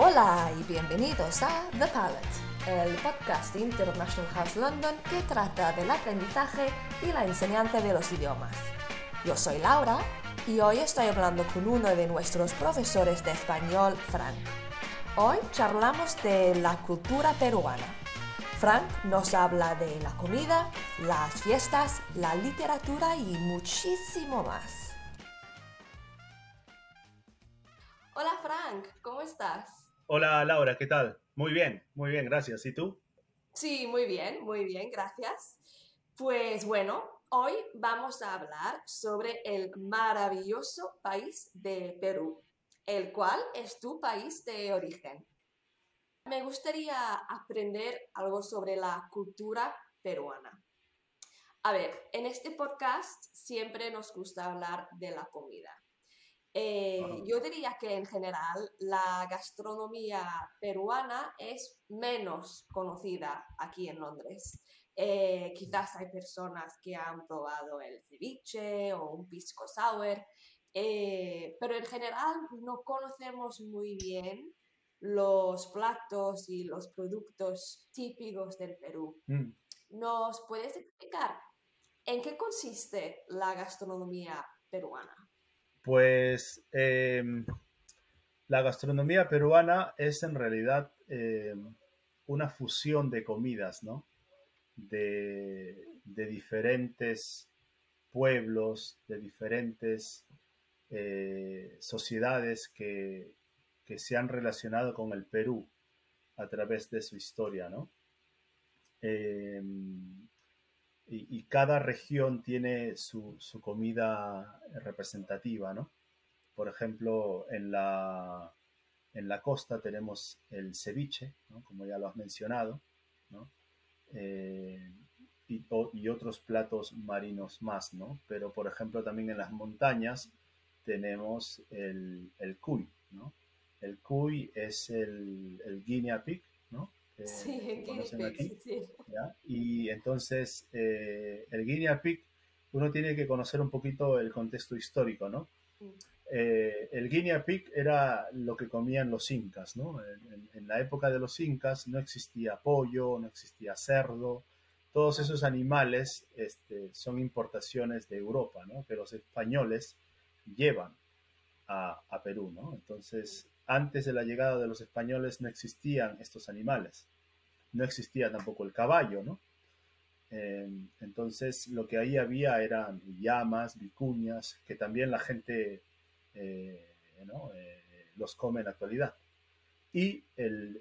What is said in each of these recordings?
Hola y bienvenidos a The Pallatt, el podcast de International House London que trata del aprendizaje y la enseñanza de los idiomas. Yo soy Laura y hoy estoy hablando con uno de nuestros profesores de español, Frank. Hoy charlamos de la cultura peruana. Frank nos habla de la comida, las fiestas, la literatura y muchísimo más. Hola Frank, ¿cómo estás? Hola Laura, ¿qué tal? Muy bien, gracias. ¿Y tú? Sí, muy bien, gracias. Pues bueno, hoy vamos a hablar sobre el maravilloso país de Perú, el cual es tu país de origen. Me gustaría aprender algo sobre la cultura peruana. A ver, en este podcast siempre nos gusta hablar de la comida. Yo diría que en general la gastronomía peruana es menos conocida aquí en Londres. Quizás hay personas que han probado el ceviche o un pisco sour, pero en general no conocemos muy bien los platos y los productos típicos del Perú. ¿Nos puedes explicar en qué consiste la gastronomía peruana? Pues la gastronomía peruana es en realidad una fusión de comidas, ¿no? De diferentes pueblos, de diferentes sociedades que se han relacionado con el Perú a través de su historia, ¿no? Y cada región tiene su comida representativa, ¿no? Por ejemplo, en la costa tenemos el ceviche, ¿no? Como ya lo has mencionado, ¿no? Y otros platos marinos más, ¿no? Pero, por ejemplo, también en las montañas tenemos el cuy, ¿no? El cuy es el guinea pig, ¿no? Sí, el guinea pig, sí. ¿Ya? Y entonces, el guinea pig, uno tiene que conocer un poquito el contexto histórico, ¿no? El guinea pig era lo que comían los incas, ¿no? En la época de los incas no existía pollo, no existía cerdo. Todos esos animales son importaciones de Europa, ¿no? Que los españoles llevan a Perú, ¿no? Entonces, antes de la llegada de los españoles no existían estos animales. No existía tampoco el caballo, ¿no? Entonces, lo que ahí había eran llamas, vicuñas, que también la gente los come en la actualidad. Y el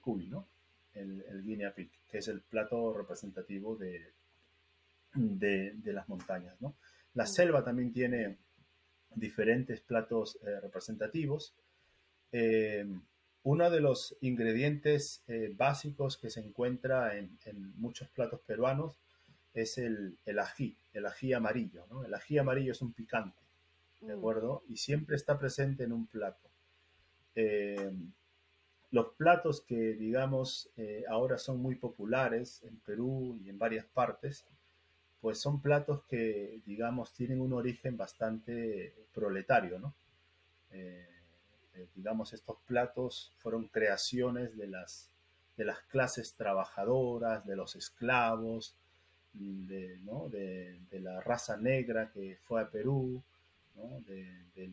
cuy, ¿no? El guinea pig, que es el plato representativo de las montañas, ¿no? La selva también tiene diferentes platos representativos. Uno de los ingredientes básicos que se encuentra en muchos platos peruanos es el ají amarillo, ¿no? El ají amarillo es un picante, ¿de acuerdo? Y siempre está presente en un plato. Los platos que, digamos, ahora son muy populares en Perú y en varias partes, pues son platos que, digamos, tienen un origen bastante proletario, ¿no? Digamos, estos platos fueron creaciones de las clases trabajadoras, de los esclavos, ¿no? De la raza negra que fue a Perú, ¿no? De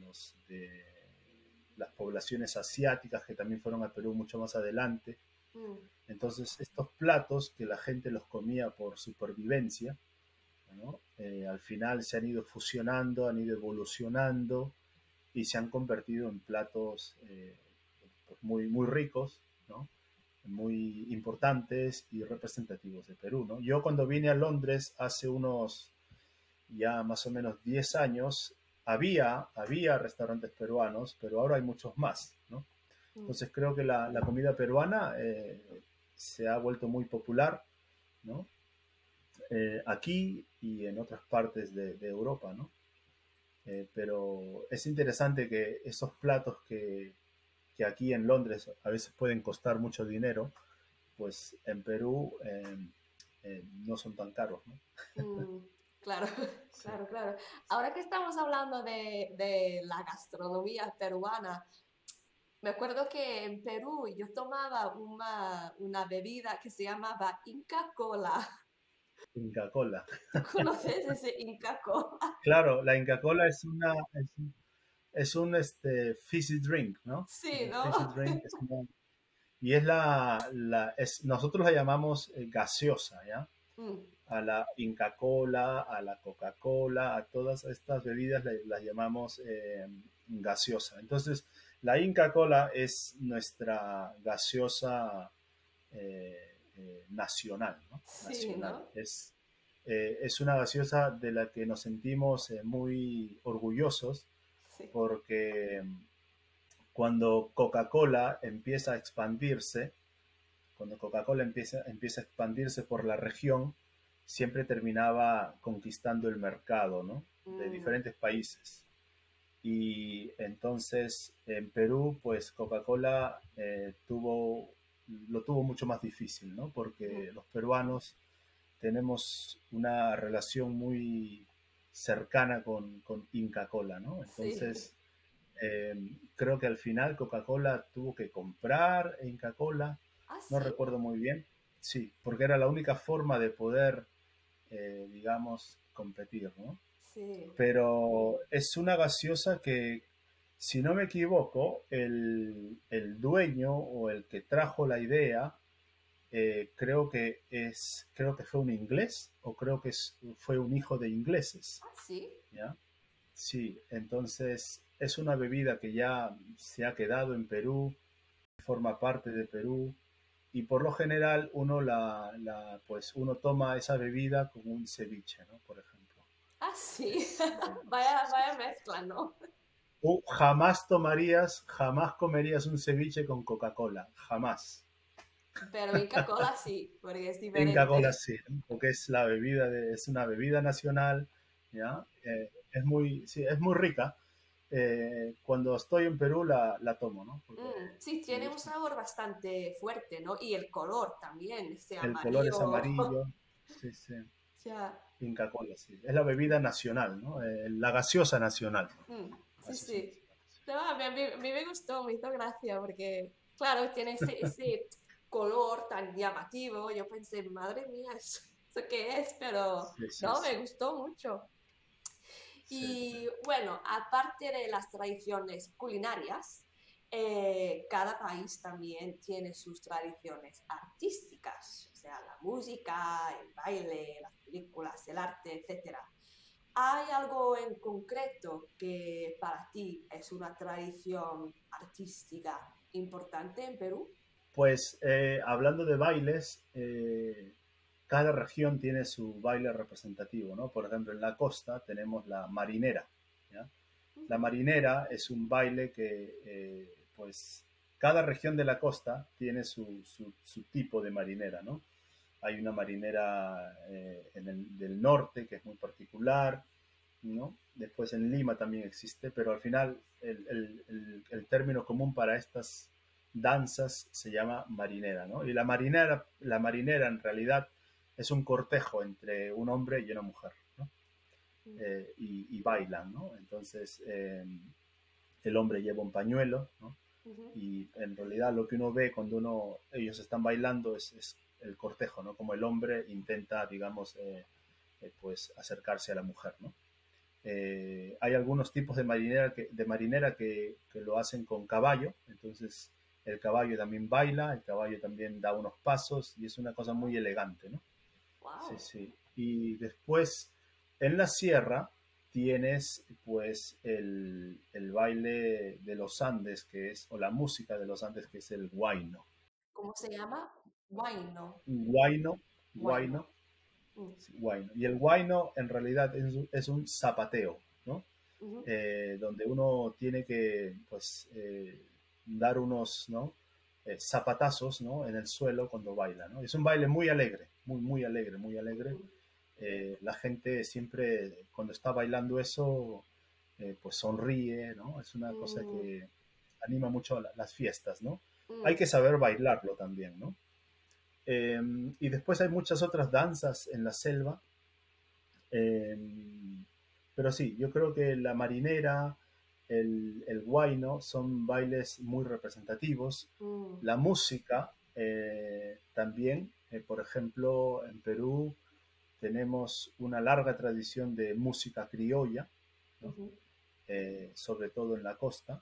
las poblaciones asiáticas que también fueron a Perú mucho más adelante. Entonces, estos platos que la gente los comía por supervivencia, ¿no? Al final se han ido fusionando, han ido evolucionando y se han convertido en platos muy, muy ricos, ¿no? Muy importantes y representativos de Perú, ¿no? Yo cuando vine a Londres hace unos ya más o menos 10 años, había restaurantes peruanos, pero ahora hay muchos más, ¿no? Entonces creo que la comida peruana se ha vuelto muy popular, ¿no? Aquí y en otras partes de Europa, ¿no? Pero es interesante que esos platos que aquí en Londres a veces pueden costar mucho dinero, pues en Perú no son tan caros, ¿no? Claro, sí. Claro. Ahora que estamos hablando de la gastronomía peruana, Me acuerdo que en Perú yo tomaba una bebida que se llamaba Inca Kola. Inca Kola. ¿Tú conoces ese Inca Kola? Claro, la Inca Kola es un fizzy drink, ¿no? Sí, ¿no? Fizzy drink es una, y es nosotros la llamamos gaseosa, ¿ya? A la Inca Kola, a la Coca-Cola, a todas estas bebidas las llamamos gaseosa. Entonces, la Inca Kola es nuestra gaseosa nacional, ¿no? Sí, nacional. ¿No? Es una gaseosa de la que nos sentimos muy orgullosos, sí, porque cuando Coca-Cola empieza a expandirse, empieza a expandirse por la región, siempre terminaba conquistando el mercado, ¿no? De diferentes países. Y entonces en Perú, pues Coca-Cola lo tuvo mucho más difícil, ¿no? Porque los peruanos tenemos una relación muy cercana con Inca Kola, ¿no? Entonces, sí, creo que al final Coca-Cola tuvo que comprar Inca Kola, no recuerdo muy bien, sí, porque era la única forma de poder, digamos, competir, ¿no? Sí. Pero es una gaseosa que, si no me equivoco, el dueño o el que trajo la idea, creo que fue un inglés, o creo que fue un hijo de ingleses. Ah, sí. ¿Ya? Sí, entonces es una bebida que ya se ha quedado en Perú, forma parte de Perú, y por lo general uno toma esa bebida con un ceviche, ¿no? Por ejemplo. Ah, sí. Vaya mezcla, ¿no? Tú jamás comerías un ceviche con Coca-Cola, jamás. Pero Inca Kola sí, porque es diferente. Inca Kola sí, porque es una bebida nacional, ¿ya? Es muy rica. Cuando estoy en Perú la tomo, ¿no? Porque, sí, tiene un sabor bastante fuerte, ¿no? Y el color también, el color es amarillo, sí, sí. Ya. Inca Kola, sí. Es la bebida nacional, ¿no? La gaseosa nacional. Sí, sí. No, a mí me gustó, me hizo gracia, porque, claro, tiene ese color tan llamativo. Yo pensé, madre mía, ¿eso qué es? Pero me gustó mucho. Y, bueno, aparte de las tradiciones culinarias, cada país también tiene sus tradiciones artísticas, o sea, la música, el baile, las películas, el arte, etc. ¿Hay algo en concreto que para ti es una tradición artística importante en Perú? Pues, hablando de bailes, cada región tiene su baile representativo, ¿no? Por ejemplo, en la costa tenemos la marinera, ¿ya? La marinera es un baile que... pues cada región de la costa tiene su tipo de marinera, ¿no? Hay una marinera del norte que es muy particular, ¿no? Después en Lima también existe, pero al final el término común para estas danzas se llama marinera, ¿no? Y la marinera en realidad es un cortejo entre un hombre y una mujer, ¿no? Y bailan, ¿no? Entonces el hombre lleva un pañuelo, ¿no? Y en realidad lo que uno ve cuando ellos están bailando es el cortejo, ¿no? Como el hombre intenta, digamos, pues acercarse a la mujer, ¿no? Hay algunos tipos de marinera que lo hacen con caballo, entonces el caballo también baila, el caballo también da unos pasos y es una cosa muy elegante, ¿no? Wow. Sí, sí. Y después en la sierra tienes pues el baile de los Andes o la música de los Andes que es el huayno. ¿Cómo se llama? Huayno. Sí, huayno. Y el huayno en realidad es un zapateo, ¿no? Donde uno tiene que pues dar unos, ¿no? Zapatazos, ¿no? En el suelo cuando baila, ¿no? Es un baile muy alegre, muy muy alegre, muy alegre. La gente siempre, cuando está bailando eso, pues sonríe, ¿no? Es una cosa que anima mucho a las fiestas, ¿no? Hay que saber bailarlo también, ¿no? Y después hay muchas otras danzas en la selva. Pero sí, yo creo que la marinera, el huayno son bailes muy representativos. La música también, por ejemplo, en Perú tenemos una larga tradición de música criolla, ¿no? Sobre todo en la costa,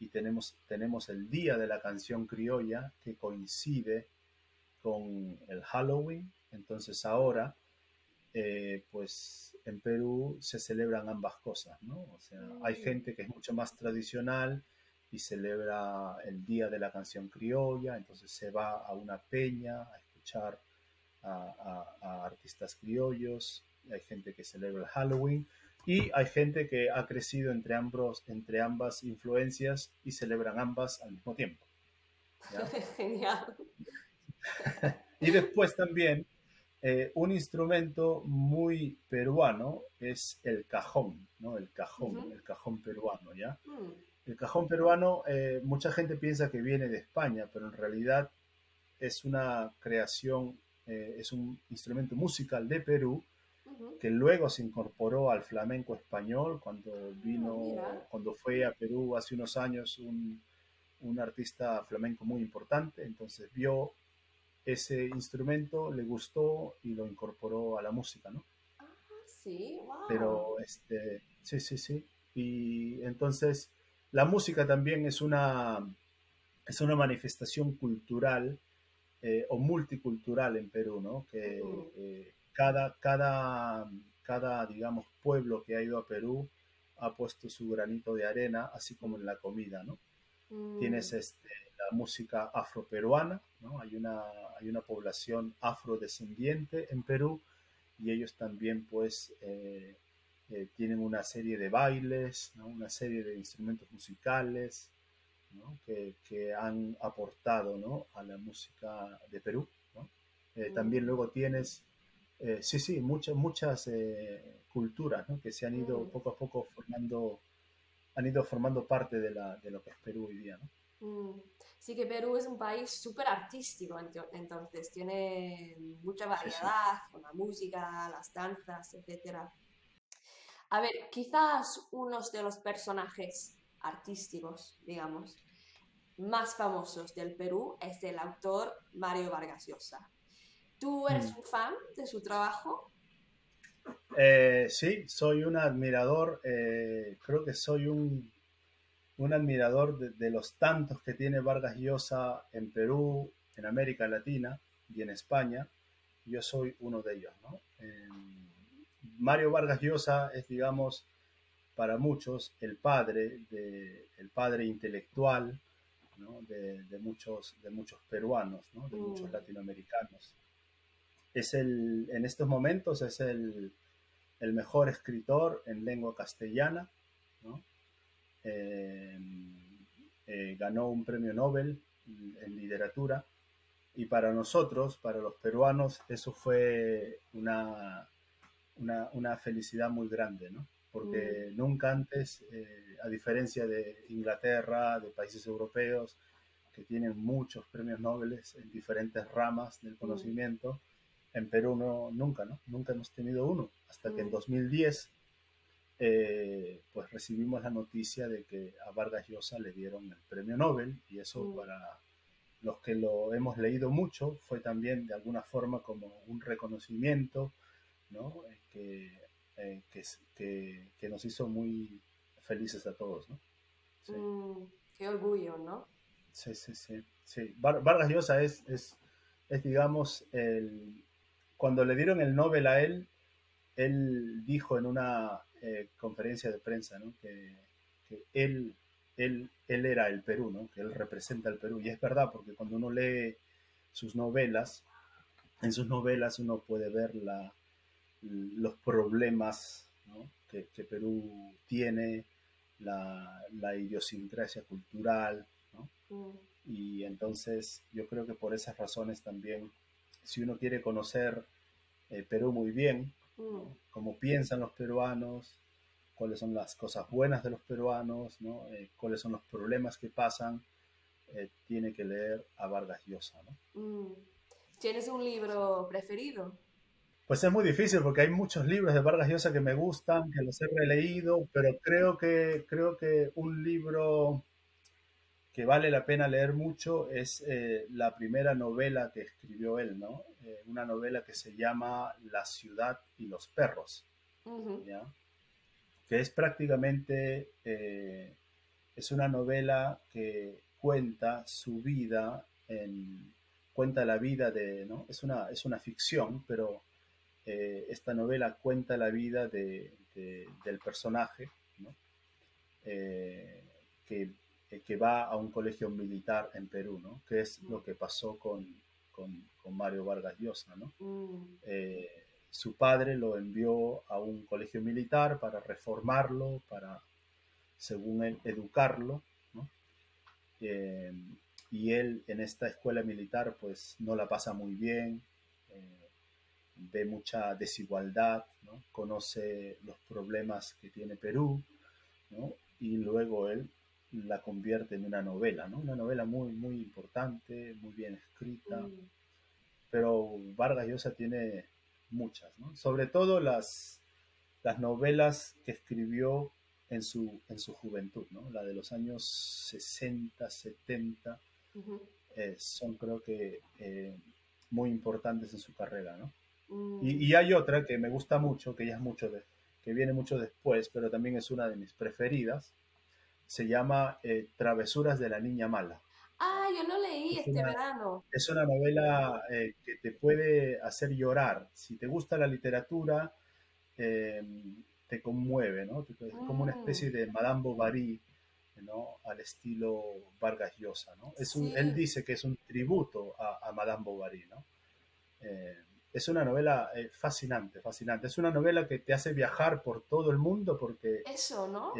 y tenemos el Día de la Canción Criolla que coincide con el Halloween. Entonces ahora, pues en Perú se celebran ambas cosas, ¿no? O sea, hay gente que es mucho más tradicional y celebra el Día de la Canción Criolla, entonces se va a una peña a escuchar a artistas criollos. Hay gente que celebra el Halloween y hay gente que ha crecido entre ambas influencias y celebran ambas al mismo tiempo, ¿ya? Genial. Y después también un instrumento muy peruano es el cajón, ¿no? El cajón, el cajón peruano, ¿ya? El cajón peruano, mucha gente piensa que viene de España, pero en realidad es una creación, es un instrumento musical de Perú que luego se incorporó al flamenco español cuando cuando fue a Perú hace unos años un artista flamenco muy importante. Entonces vio ese instrumento, le gustó y lo incorporó a la música, ¿no? Ah, sí, wow. Pero, sí. Y entonces la música también es una manifestación cultural o multicultural en Perú, ¿no? Que cada, digamos, pueblo que ha ido a Perú ha puesto su granito de arena, así como en la comida, ¿no? Tienes la música afroperuana, ¿no? Hay una población afrodescendiente en Perú y ellos también, pues, tienen una serie de bailes, ¿no? Una serie de instrumentos musicales, ¿no? que han aportado, ¿no? a la música de Perú, ¿no? También luego tienes, muchas culturas, ¿no? que se han ido poco a poco formando parte de lo que es Perú hoy día, ¿no? Sí, que Perú es un país súper artístico, entonces tiene mucha variedad, con la música, las danzas, etcétera. A ver, quizás uno de los personajes artísticos, digamos, más famosos del Perú es el autor Mario Vargas Llosa. ¿Tú eres un fan de su trabajo? Sí, soy un admirador, creo que soy un admirador de los tantos que tiene Vargas Llosa en Perú, en América Latina y en España. Yo soy uno de ellos, ¿no? Mario Vargas Llosa es, digamos, para muchos el padre intelectual, ¿no? de muchos peruanos, ¿no? de muchos latinoamericanos. En estos momentos es el mejor escritor en lengua castellana, ¿no? Ganó un premio Nobel en literatura y para nosotros, para los peruanos, eso fue una felicidad muy grande, ¿no? Porque nunca antes, a diferencia de Inglaterra, de países europeos que tienen muchos premios Nobel en diferentes ramas del conocimiento, en Perú nunca hemos tenido uno, hasta que en 2010 pues recibimos la noticia de que a Vargas Llosa le dieron el premio Nobel y eso para los que lo hemos leído mucho fue también de alguna forma como un reconocimiento, ¿no? que nos hizo muy felices a todos, ¿no? Sí. Qué orgullo, ¿no? Sí. Vargas Llosa es digamos, cuando le dieron el Nobel a él dijo en una conferencia de prensa, ¿no? que él era el Perú, ¿no? que él representa el Perú. Y es verdad, porque cuando uno lee en sus novelas uno puede ver los problemas, ¿no? que Perú tiene, la idiosincrasia cultural, ¿no? Y entonces yo creo que por esas razones también, si uno quiere conocer Perú muy bien, ¿no? cómo piensan los peruanos, cuáles son las cosas buenas de los peruanos, ¿no? Cuáles son los problemas que pasan, tiene que leer a Vargas Llosa, ¿no? ¿Tienes un libro preferido? Pues es muy difícil porque hay muchos libros de Vargas Llosa que me gustan, que los he releído, pero creo que un libro que vale la pena leer mucho es la primera novela que escribió él, ¿no? Una novela que se llama La ciudad y los perros, uh-huh. ¿Ya? Que es prácticamente, es una novela que cuenta su vida, cuenta la vida de, ¿no? Es una ficción, pero esta novela cuenta la vida del personaje, ¿no? Que va a un colegio militar en Perú, ¿no? Que es lo que pasó con Mario Vargas Llosa, ¿no? Su padre lo envió a un colegio militar para reformarlo, para, según él, educarlo, ¿no? Y él en esta escuela militar pues no la pasa muy bien, ve mucha desigualdad, ¿no? Conoce los problemas que tiene Perú, ¿no? Y luego él la convierte en una novela, ¿no? Una novela muy, muy importante, muy bien escrita. Pero Vargas Llosa tiene muchas, ¿no? Sobre todo las novelas que escribió en su juventud, ¿no? La de los años 60, 70, uh-huh. Son creo que muy importantes en su carrera, ¿no? Y hay otra que me gusta mucho, que ya es que viene mucho después, pero también es una de mis preferidas. Se llama Travesuras de la Niña Mala. Ah, yo lo leí verano. Es una novela que te puede hacer llorar. Si te gusta la literatura, te conmueve, ¿no? Es como una especie de Madame Bovary, ¿no? Al estilo Vargas Llosa, ¿no? Él dice que es un tributo a Madame Bovary, ¿no? Es una novela fascinante, fascinante. Es una novela que te hace viajar por todo el mundo porque... Eso, ¿no?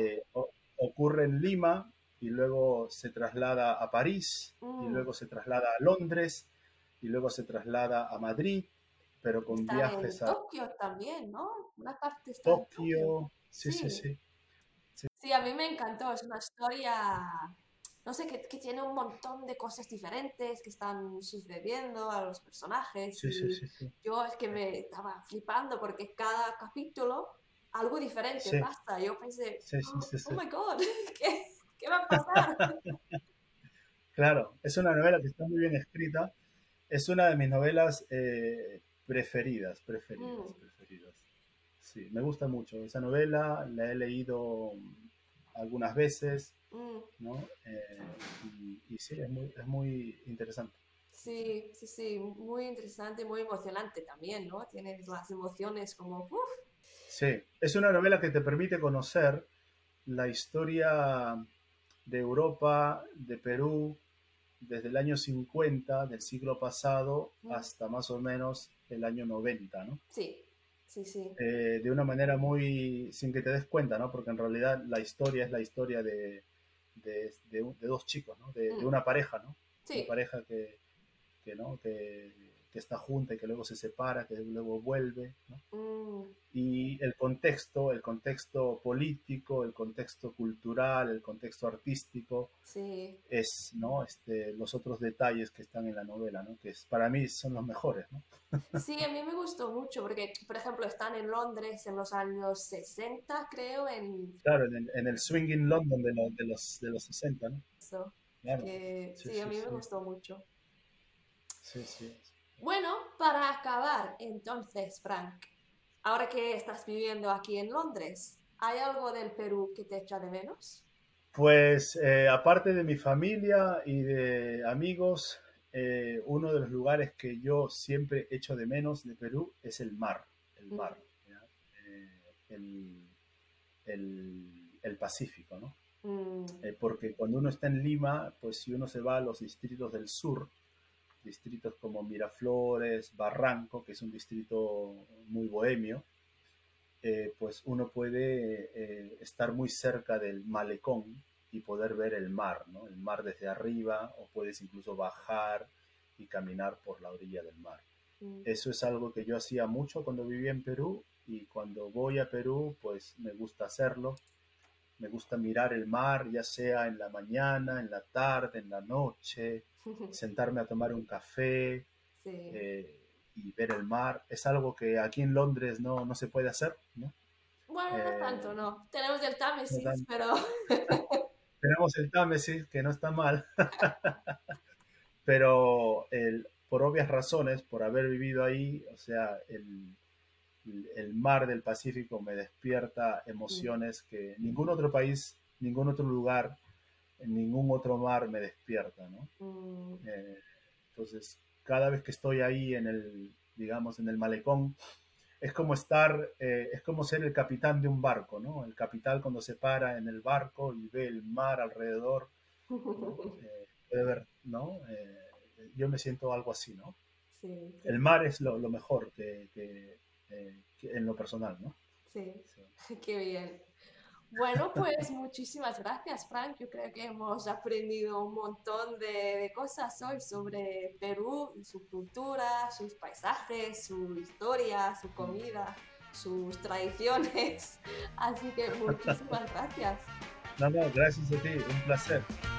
Ocurre en Lima y luego se traslada a París y luego se traslada a Londres y luego se traslada a Madrid, pero con está viajes en Tokio también, ¿no? Una parte está en Tokio. Sí. Sí, a mí me encantó. Es una historia, no sé, que tiene un montón de cosas diferentes que están sucediendo a los personajes. Sí. Yo es que me estaba flipando porque cada capítulo... algo diferente pasa. Yo pensé, oh my God, ¿qué va a pasar? Claro, es una novela que está muy bien escrita. Es una de mis novelas preferidas. Sí, me gusta mucho esa novela, la he leído algunas veces, ¿no? Y sí, es muy interesante. Sí, muy interesante, muy emocionante también, ¿no? Tienes las emociones como... Sí, es una novela que te permite conocer la historia de Europa, de Perú, desde el año 50 del siglo pasado hasta más o menos el año 90, ¿no? Sí. De una manera muy... sin que te des cuenta, ¿no? Porque en realidad la historia es la historia de dos chicos, ¿no? De una pareja, ¿no? Sí. Una pareja que está junta y que luego se separa, que luego vuelve, ¿no? Y el contexto político, el contexto cultural, el contexto artístico, es, ¿no? Los otros detalles que están en la novela, ¿no? Que para mí son los mejores, ¿no? Sí, a mí me gustó mucho porque, por ejemplo, están en Londres en los años 60, creo, Claro, en el swinging London de los 60, ¿no? Eso. Claro. Sí, a mí me gustó mucho. Sí. Bueno, para acabar, entonces, Frank, ahora que estás viviendo aquí en Londres, ¿hay algo del Perú que te echa de menos? Pues, aparte de mi familia y de amigos, uno de los lugares que yo siempre echo de menos de Perú es el mar, ¿ya? El Pacífico, ¿no? Porque cuando uno está en Lima, pues si uno se va a los distritos del sur, distritos como Miraflores, Barranco, que es un distrito muy bohemio, pues uno puede estar muy cerca del malecón y poder ver el mar, ¿no? El mar desde arriba, o puedes incluso bajar y caminar por la orilla del mar. Eso es algo que yo hacía mucho cuando vivía en Perú, y cuando voy a Perú, pues me gusta hacerlo. Me gusta mirar el mar, ya sea en la mañana, en la tarde, en la noche, sentarme a tomar un café y ver el mar, es algo que aquí en Londres no se puede hacer, ¿no? Bueno, no tanto, no. Tenemos el Támesis, no pero... Tenemos el Támesis, que no está mal. Pero por obvias razones, por haber vivido ahí, o sea, el mar del Pacífico me despierta emociones que ningún otro país, ningún otro lugar, ningún otro mar me despierta, ¿no? Entonces, cada vez que estoy ahí en el, digamos, en el malecón, es como estar, es como ser el capitán de un barco, ¿no? El capitán cuando se para en el barco y ve el mar alrededor, puede ver, ¿no? Yo me siento algo así, ¿no? Sí. El mar es lo mejor que en lo personal, ¿no? Sí, qué bien. Bueno, pues muchísimas gracias, Frank. Yo creo que hemos aprendido un montón de cosas hoy sobre Perú, su cultura, sus paisajes, su historia, su comida, sus tradiciones. Así que muchísimas gracias. No, gracias a ti. Un placer.